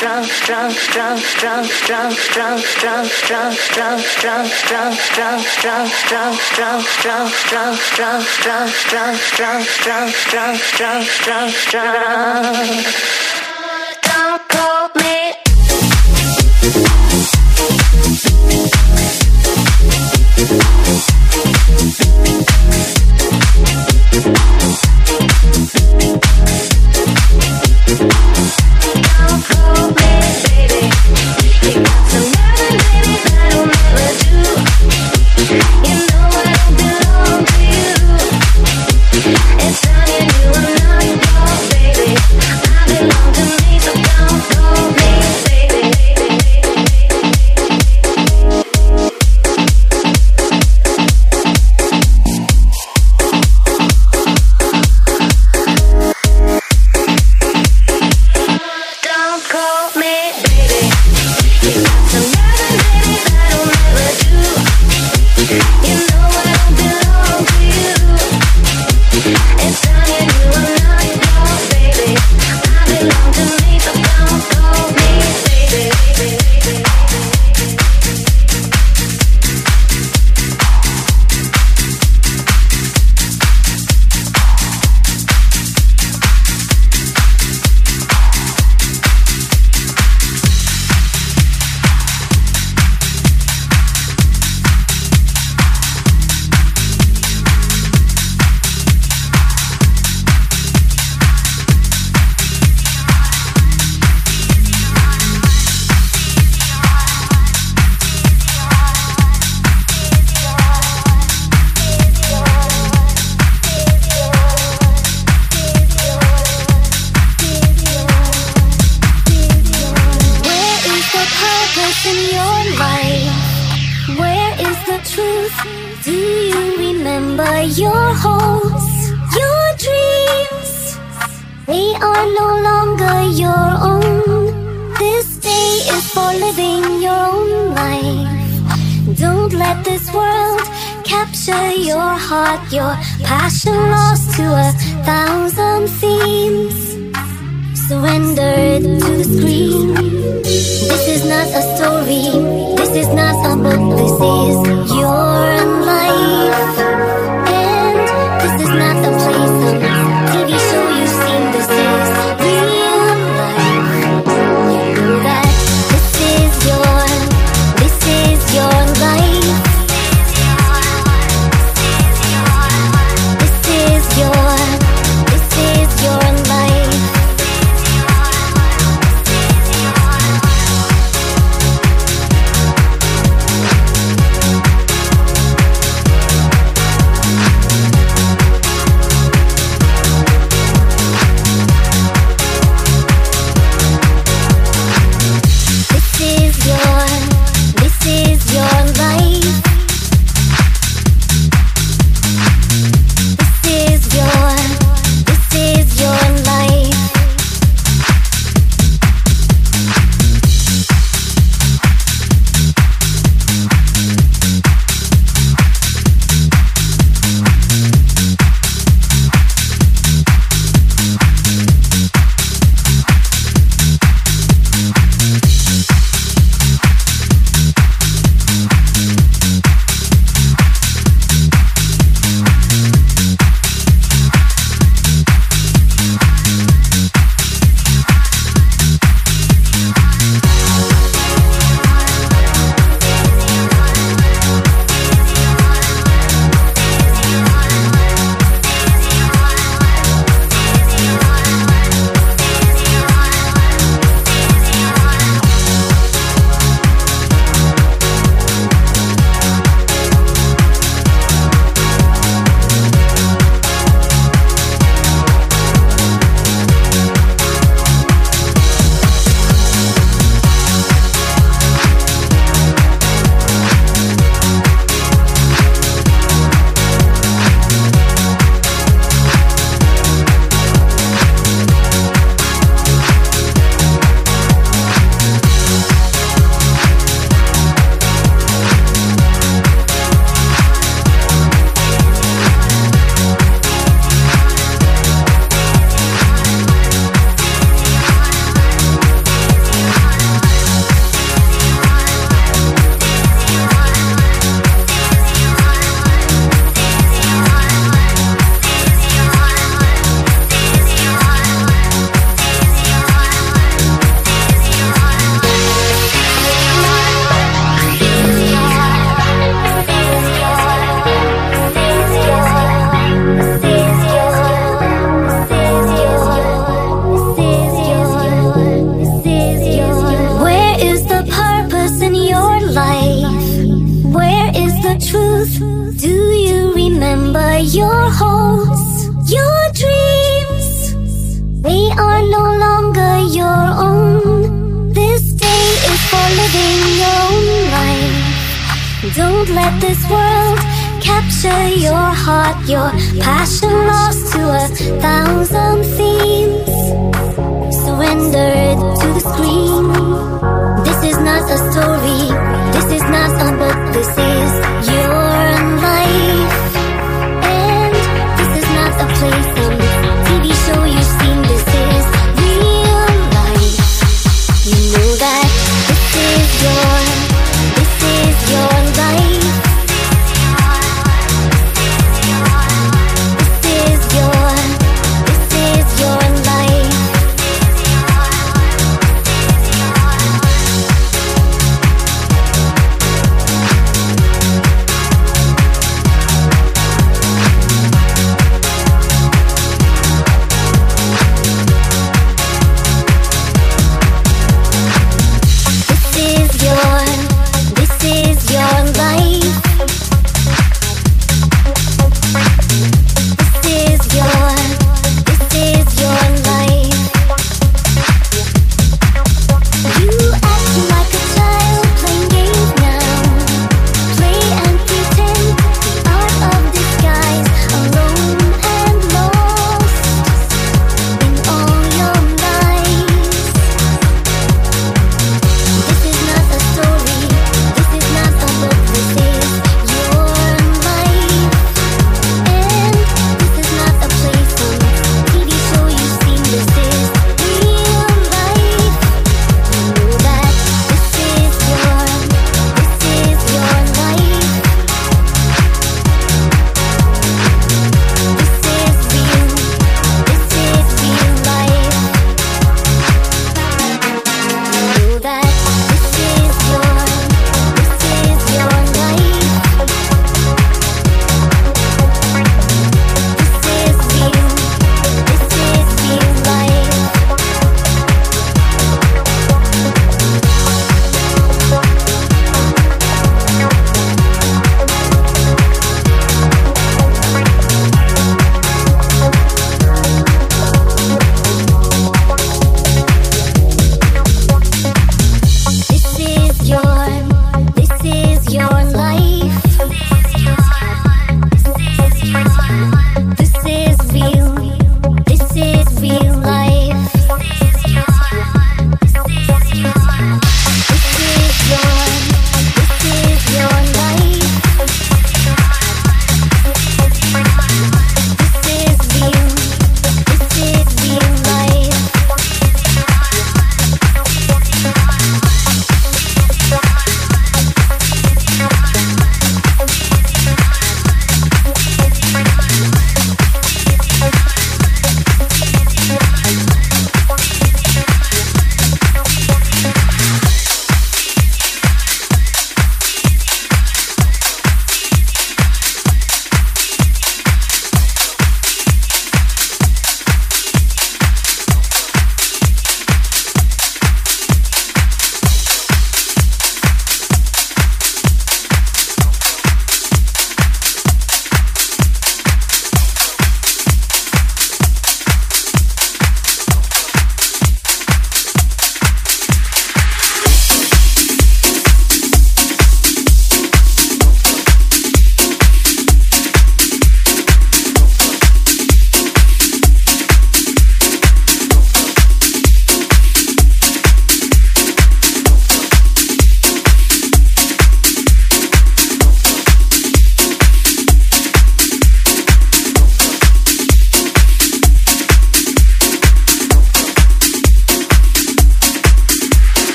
Don't call me. Don't let this world capture your heart. Your passion lost to a thousand themes. Surrender to the screen. This is not a story. This is not a book. This is your life. And this is not a play, some TV show you've seen. This is real life. You know that this is your. This is your life.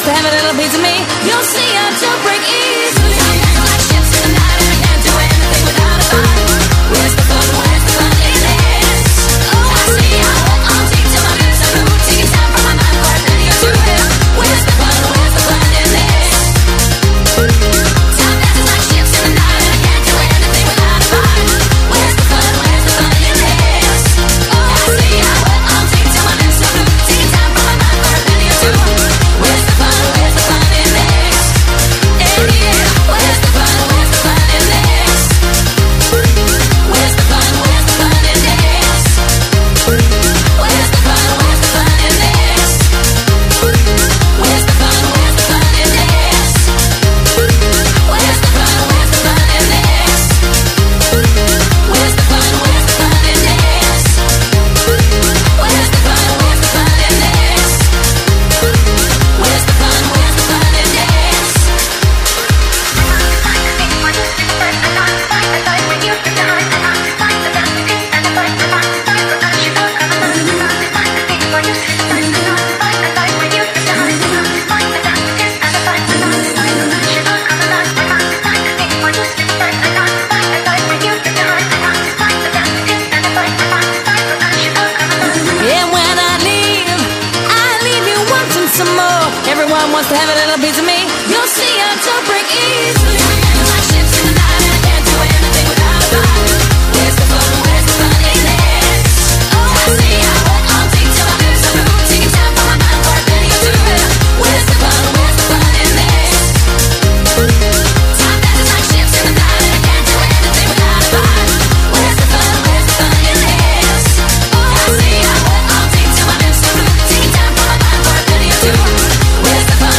wants to have a little piece of me. You'll see I don't break easily. Everyone wants to have a little piece of me. You'll see I don't break easily. Like ships in the night, and I can't do anything without a fight. Where's the fun? Where's the fun in this? Oh, I see how it all takes till I lose my mood, taking time from my mind for a minute or two. Where's the fun? Where's the fun in this? Time passes like ships in the night, and I can't do anything without a fight. Where's the fun? Where's the fun in this? Oh, I see how it all takes till I lose my mood, taking time from my mind for a minute or two. Where's the fun in this?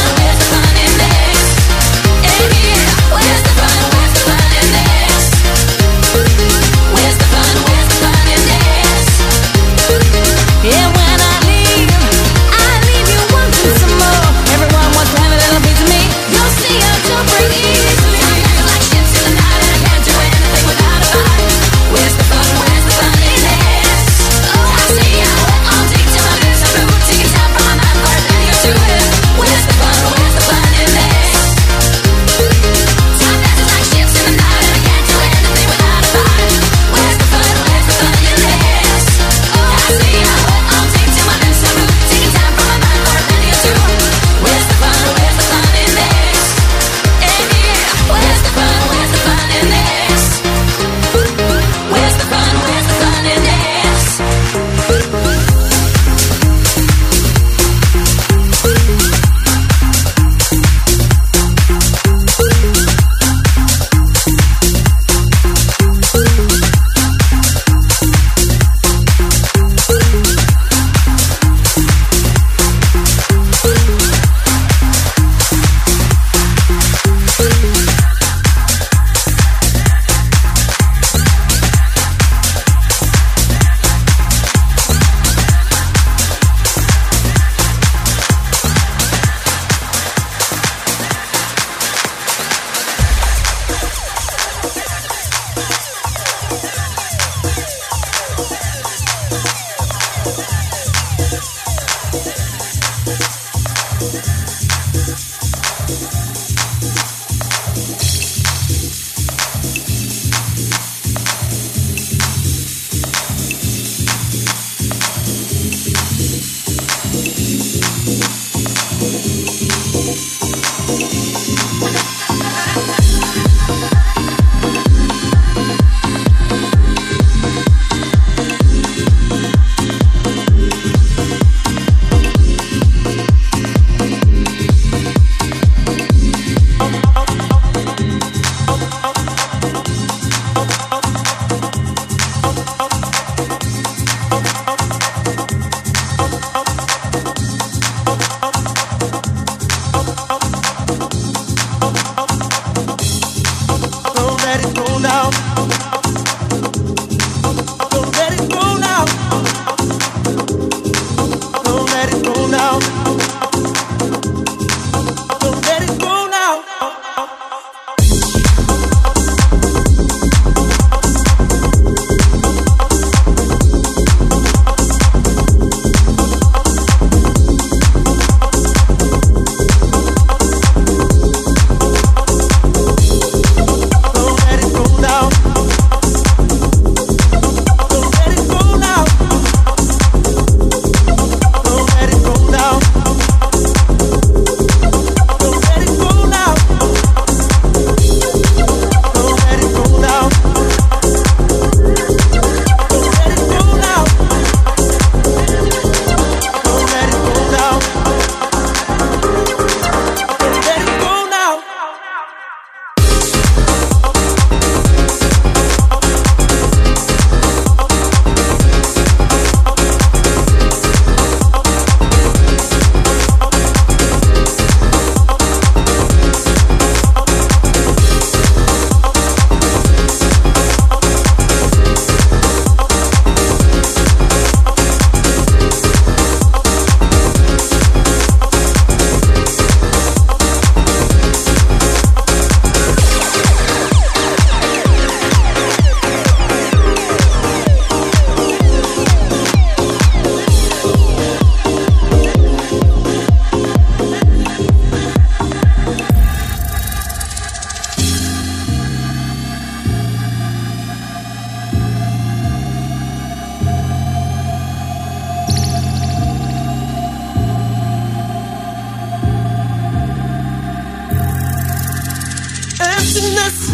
Emptiness,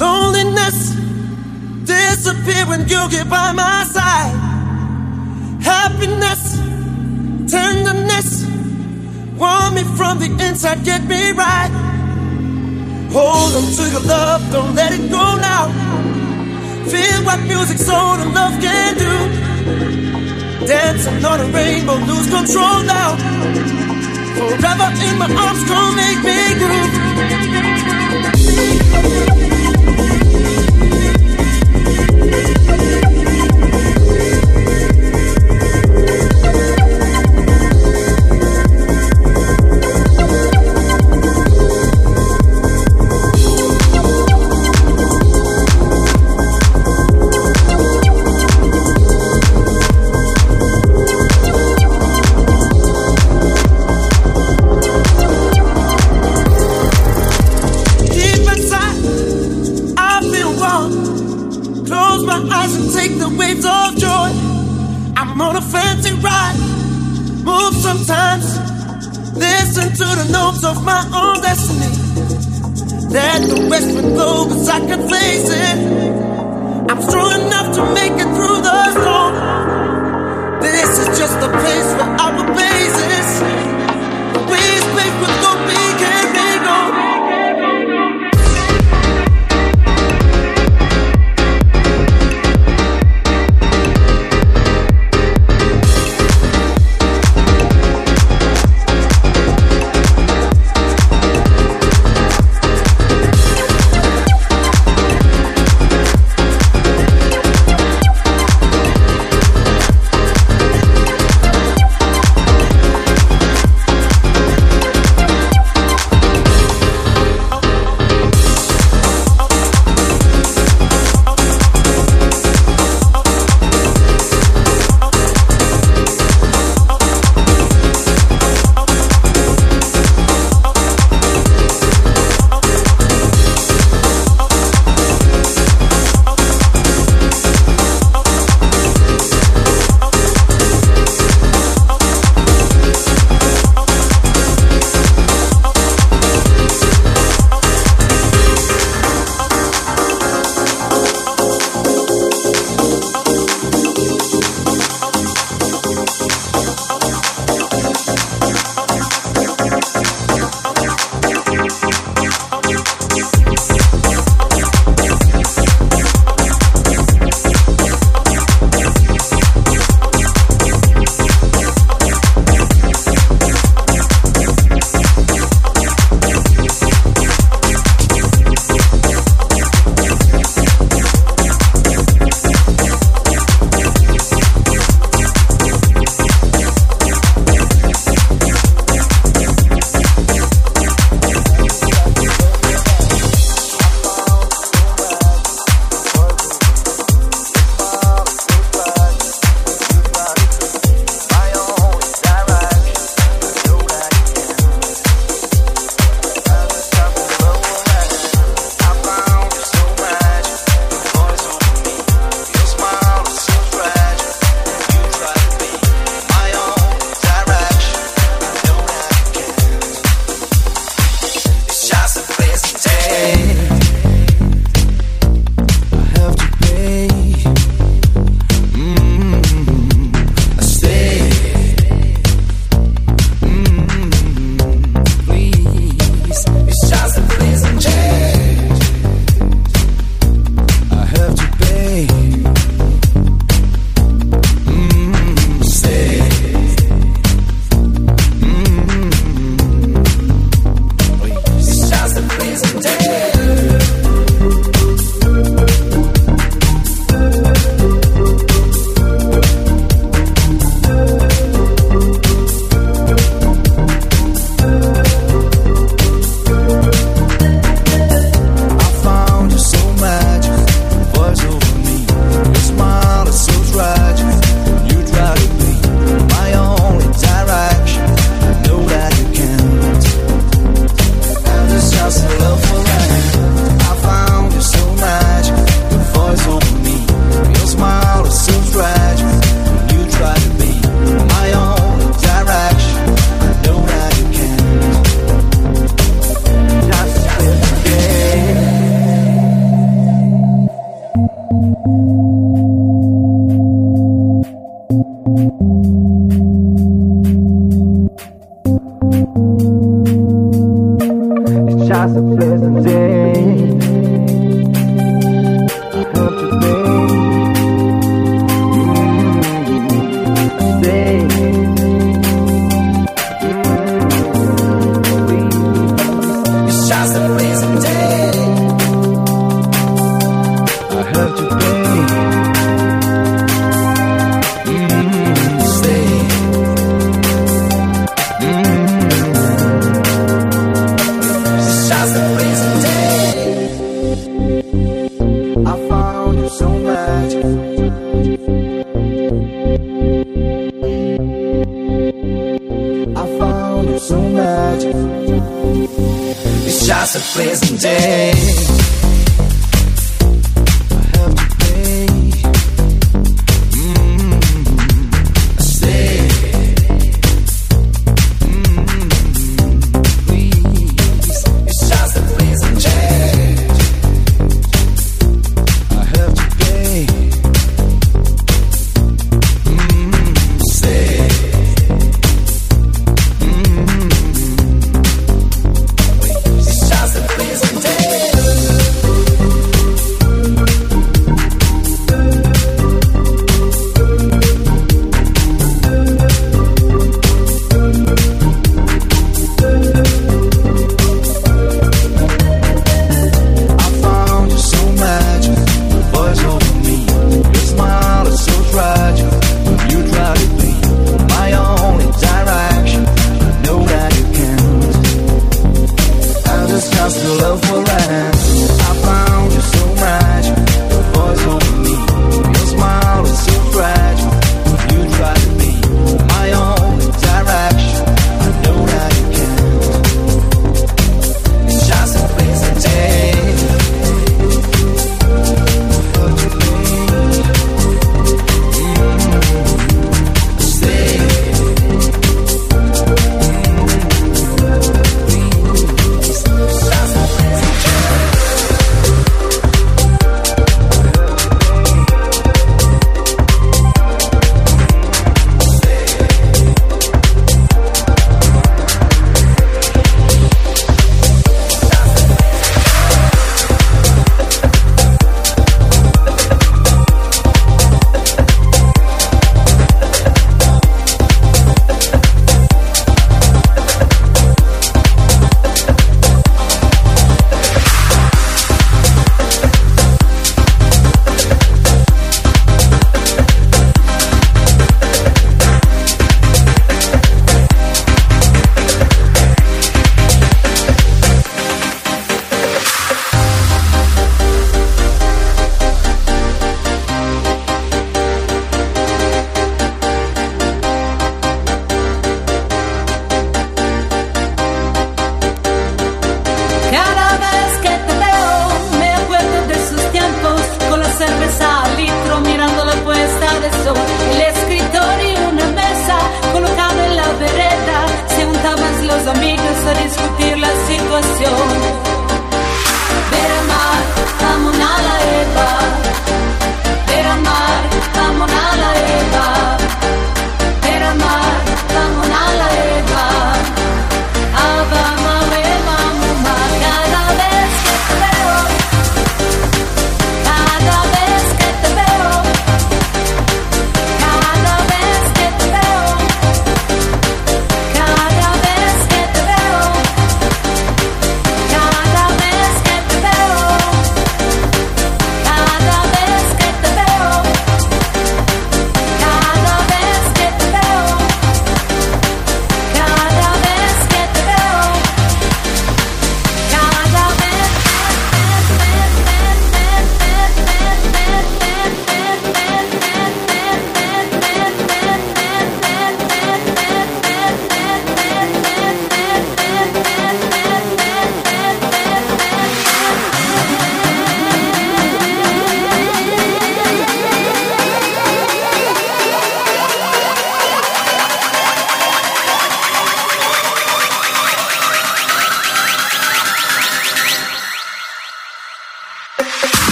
loneliness, disappear when you get by my side. Happiness, tenderness, want me from the inside, get me right. Hold on to your love, don't let it go now. Feel what music, soul, and love can do. Dancing on a rainbow, lose control now. Forever in my arms, come make me groove. Just a pleasant day. Come to me. Stay. It's just a pleasant day. I have to pay. Stay. It's just a pleasant day. I have to pay. Stay. Please. It's just a pleasant day. I have to pay. Stay.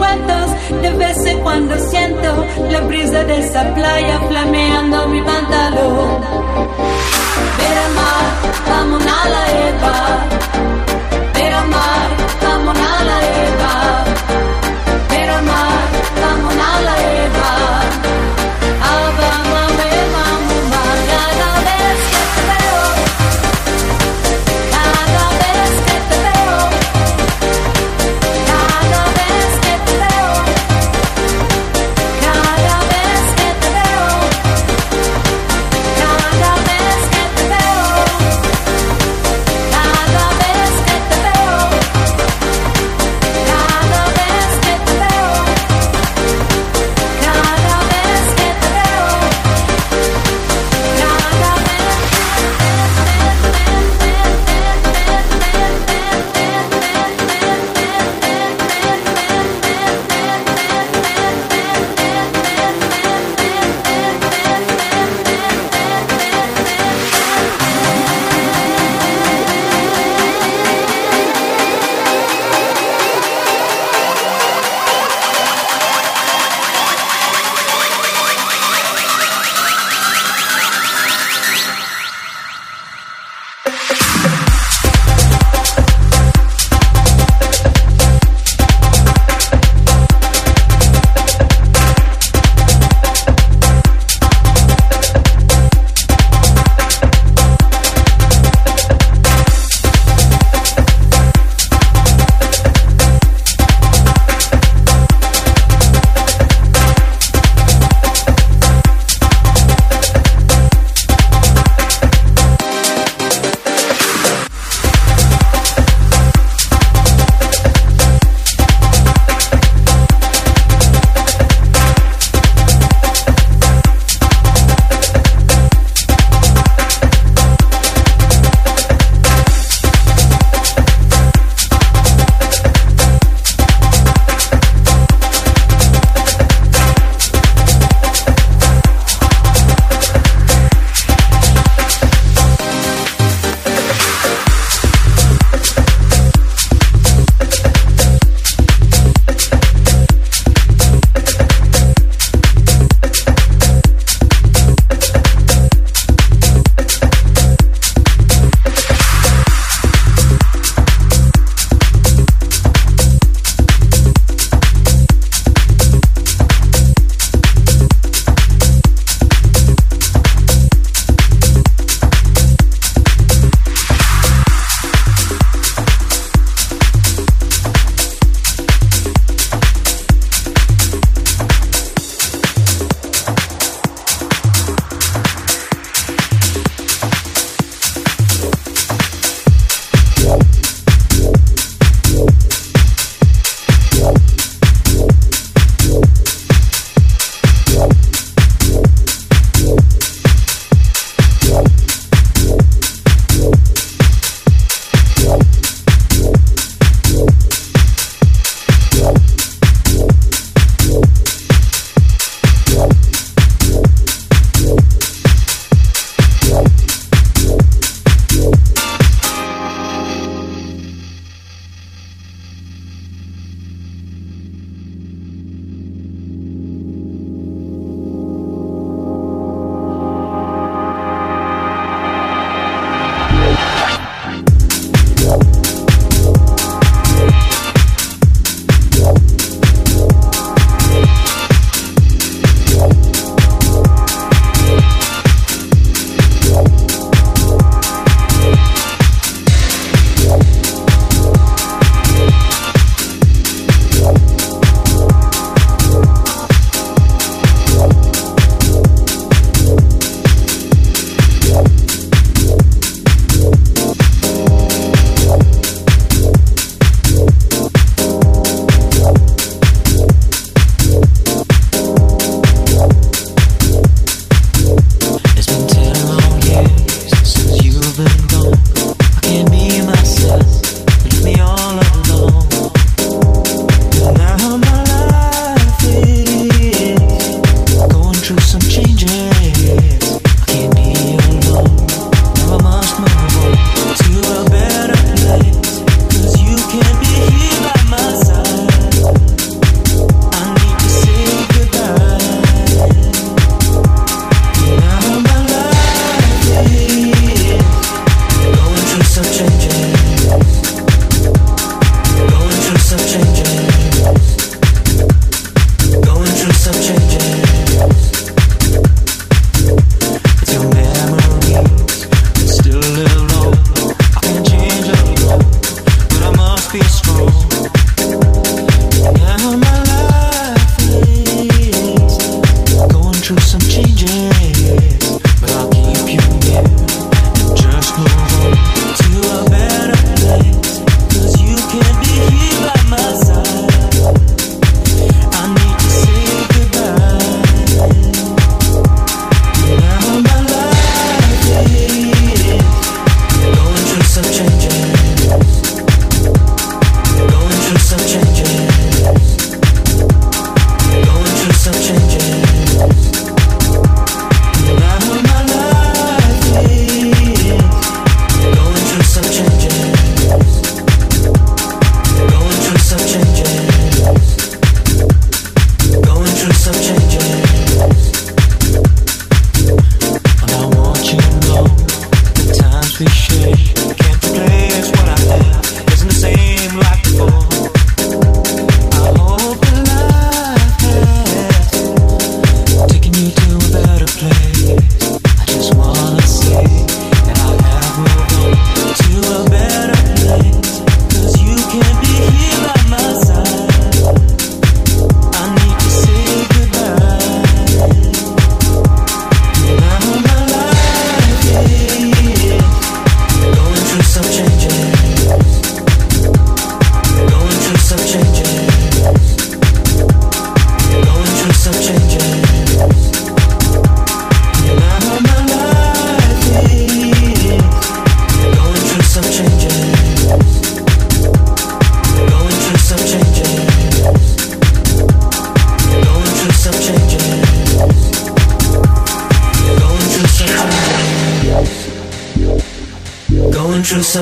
cuentos. De vez en cuando siento la brisa de esa playa flameando mi pantalón. Vera mar, vamos a la Eva. Vera mar, vamos a la Eva. Vera mar, vamos a la Eva. Abama me mamo más cada vez que te veo. Cada vez que te veo. Cada vez que te veo. Cada vez que te veo.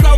Blow.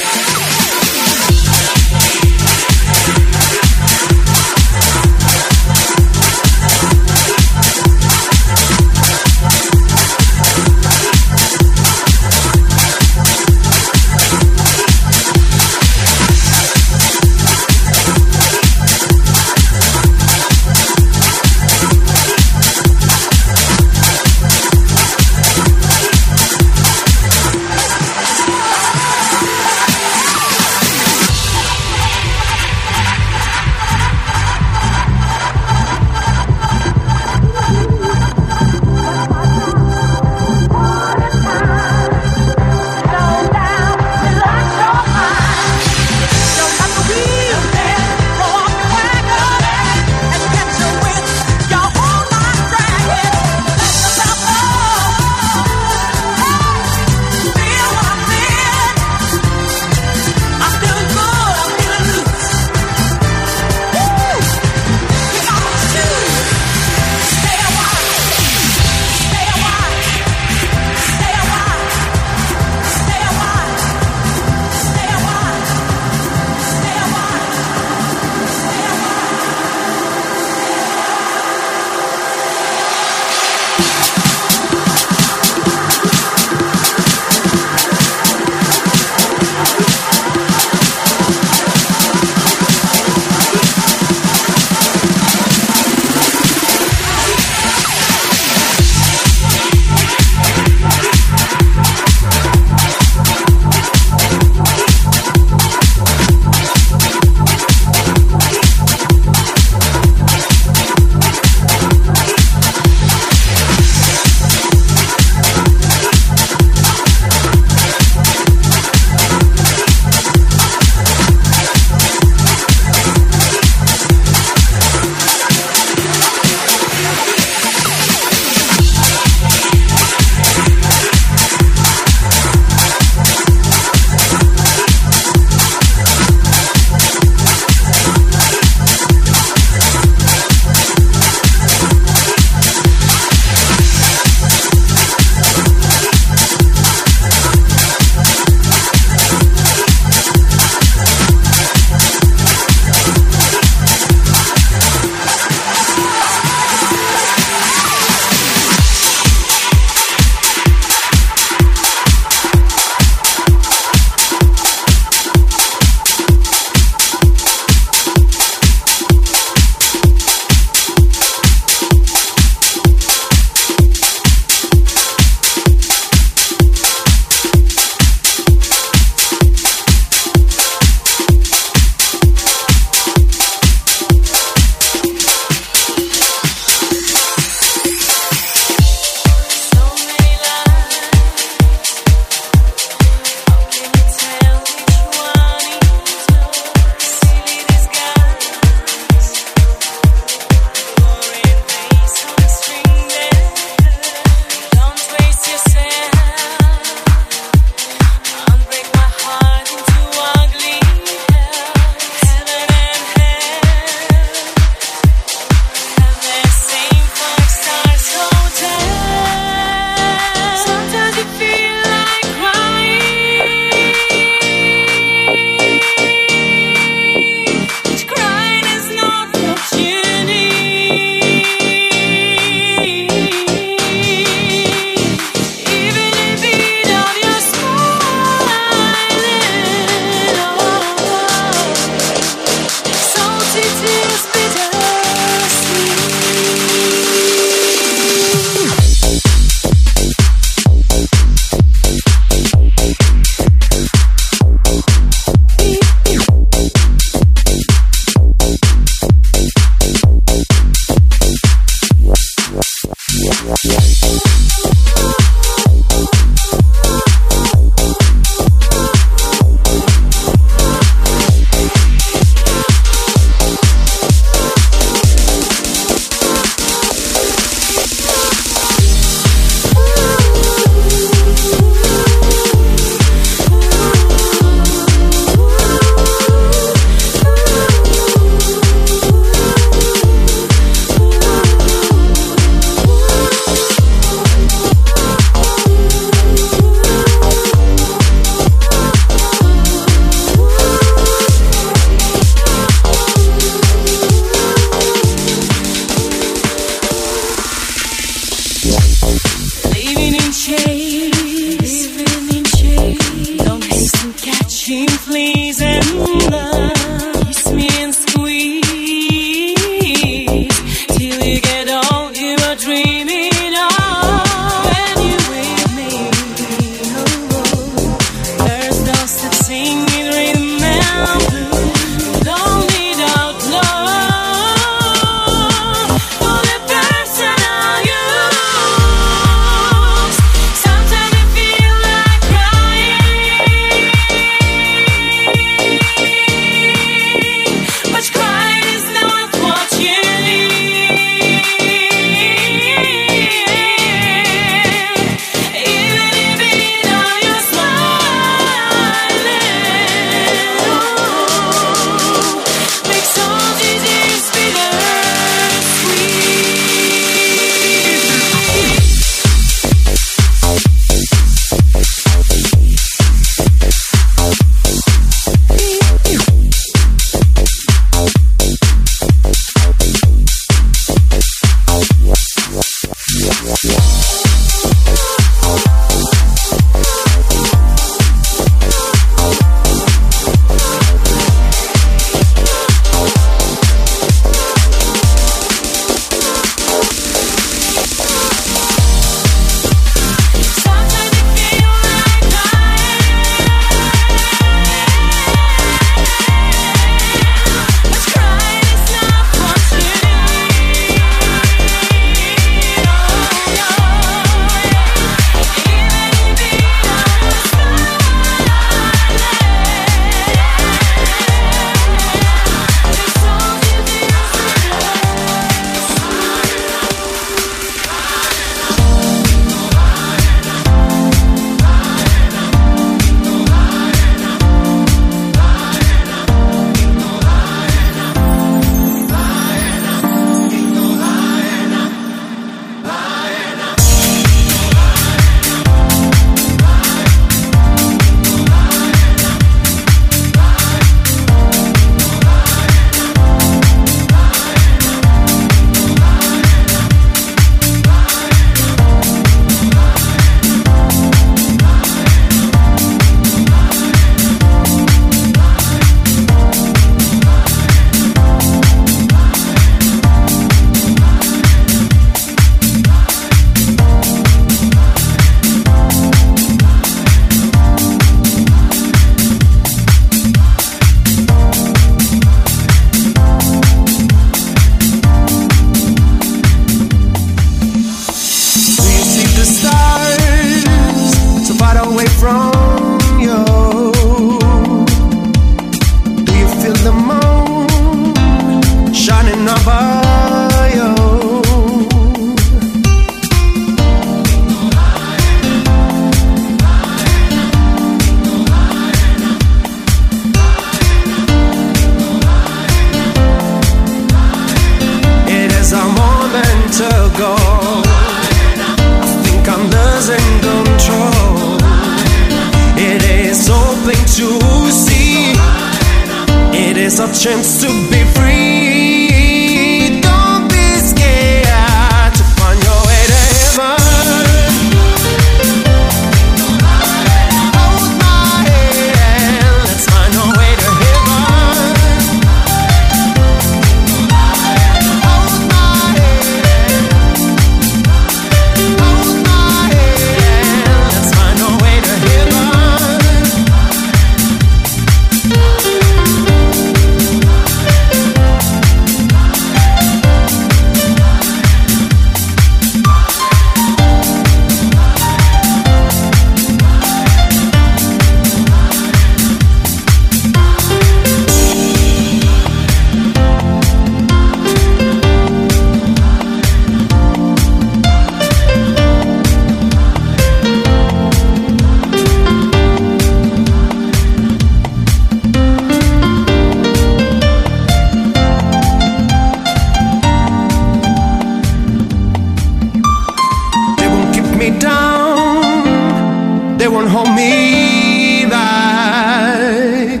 won't hold me back.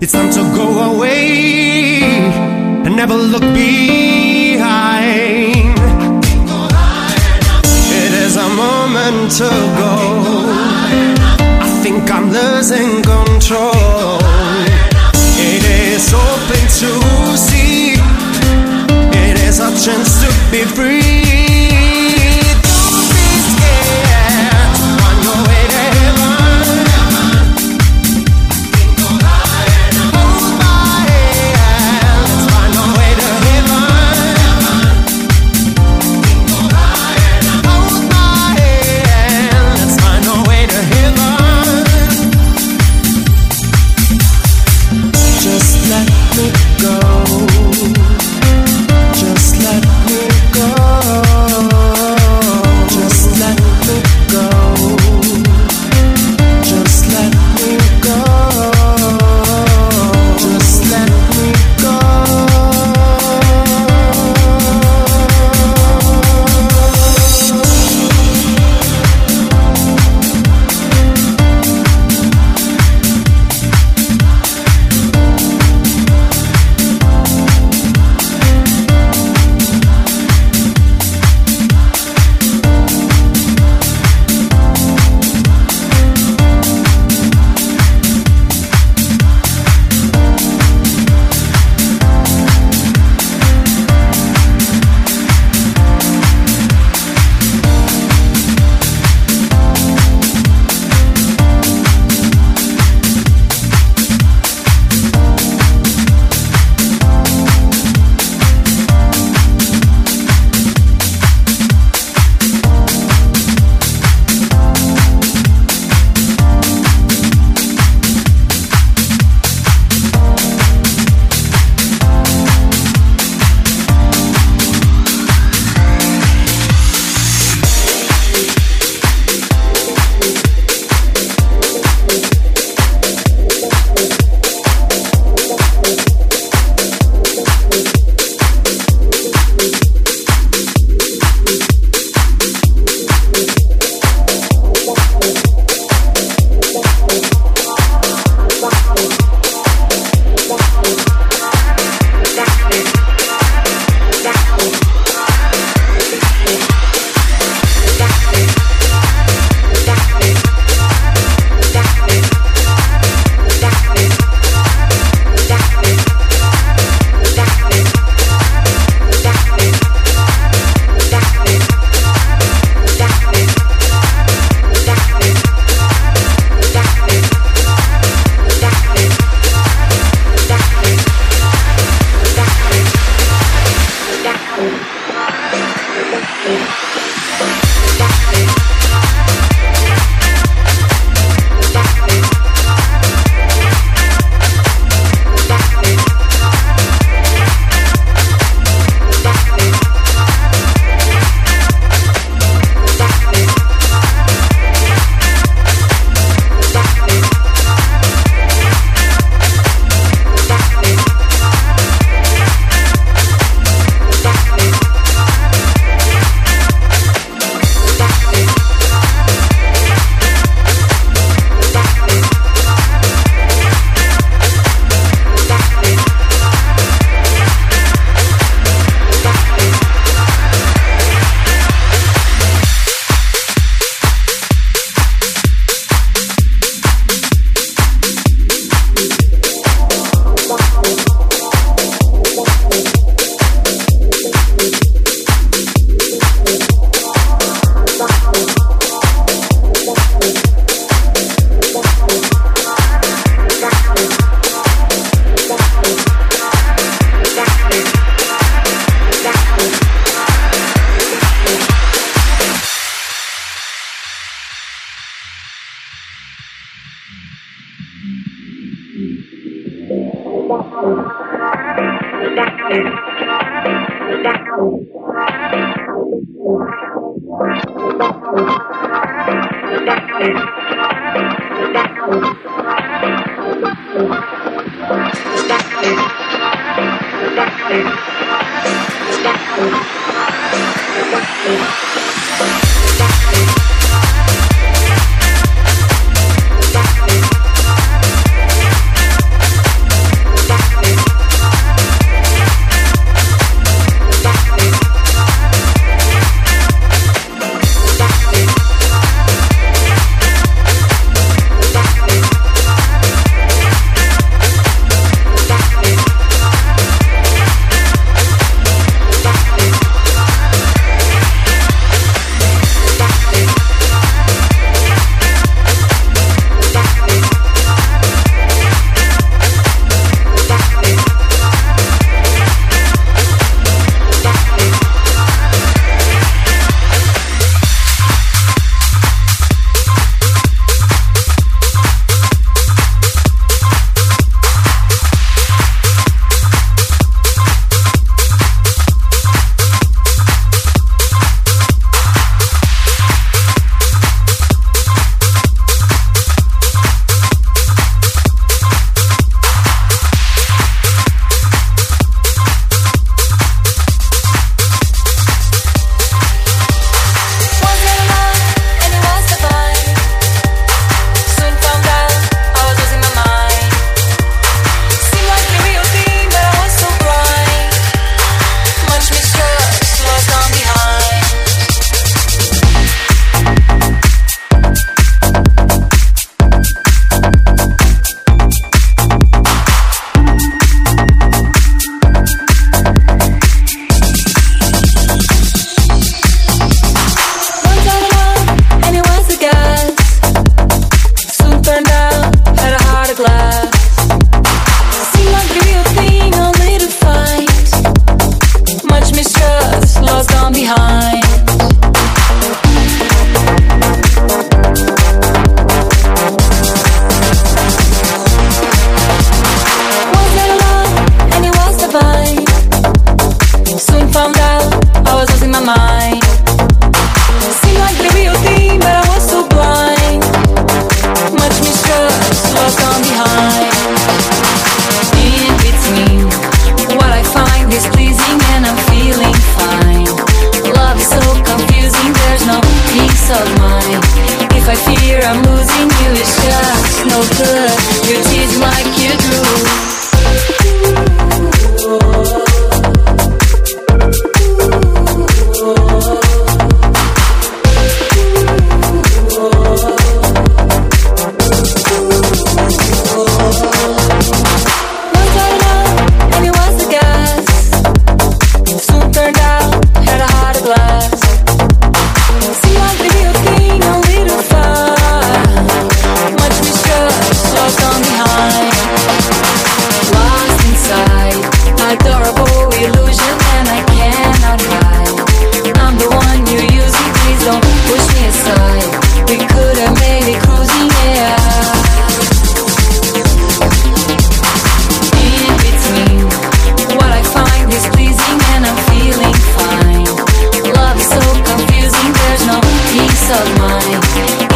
It's time to go away and never look behind. It is a moment to go. I think I'm losing control. It is open to see. It is a chance to be free.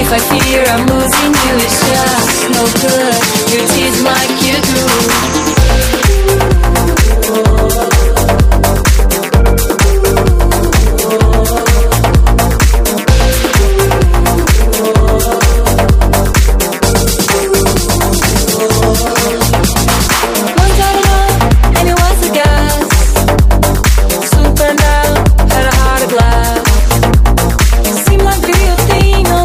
I fear I'm losing you, it's just no good. You tease like you do. Once I don't know, and it was a gas. Soon found out, had a heart of glass. It seemed like real thing, only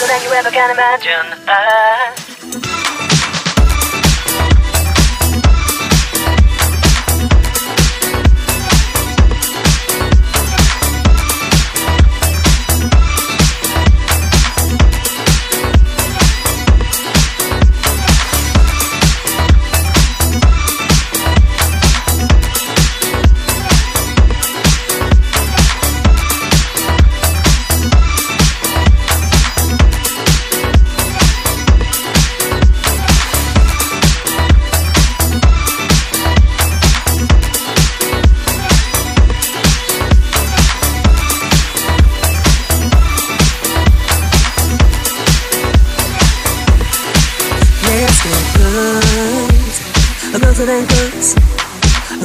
stronger than you ever can imagine us.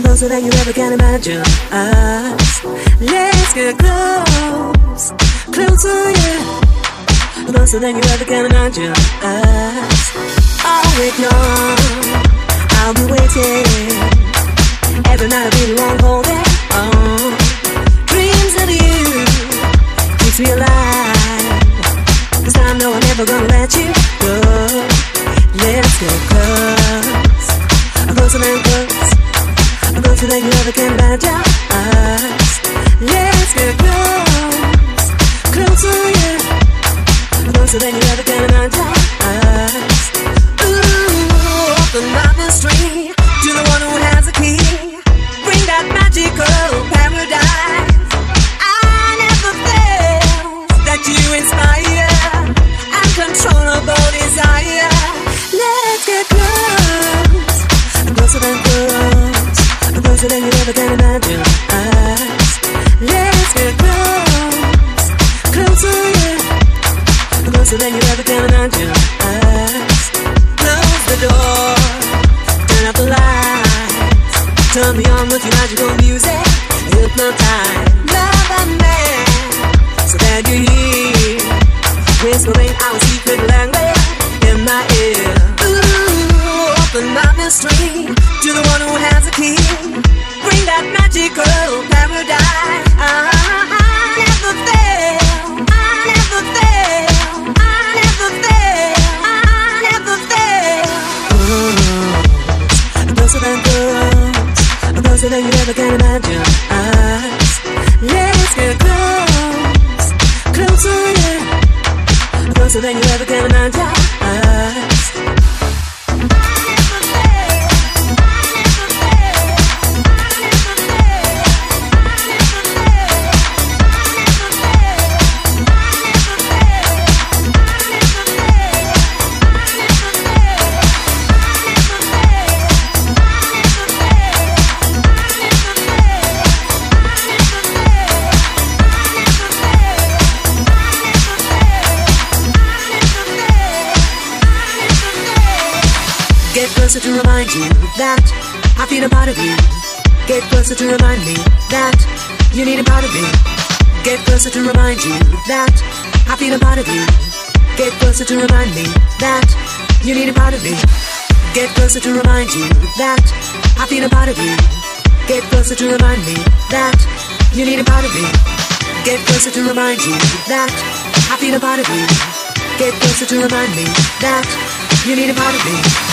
Closer than you ever can imagine us. Let's get close, closer, yeah. Closer than you ever can imagine us. I'll wait long, I'll be waiting. Every night I'll be long holding on. Dreams of you keeps me alive. This time, no, I'm never gonna let you go. Let's get close, closer than close. Closer than you ever can imagine us. Let's get close, closer, yeah. Closer than you ever can imagine us. Ooh, open up the street to the one who has a key. Bring that magical paradise. I never felt that you inspire uncontrollable desire. Let's get close, closer than close. Closer than you ever can imagine us. Let's get close, closer, yeah. Closer than you ever can imagine us. Close the door, turn out the lights. Turn me on with your magical music. Hypnotize, love and man, so that you hear whispering our secret language in my ear. Ooh, open up the street to the one who has a key. Bring that magical paradise. I never fail, I never fail, I never fail, I never fail. Ooh, closer than close, closer than you ever can imagine us. Let's get close, closer, yeah. Closer than you ever can imagine us. Get closer to remind you that I feel a part of you. Get closer to remind me that you need a part of me. Get closer to remind you that I feel a part of you. Get closer to remind me that you need a part of me. Get closer to remind you that I feel a part of you. Get closer to remind me that you need a part of me. Get closer to remind you that I feel a part of you. Get closer to remind me that you need a part of me.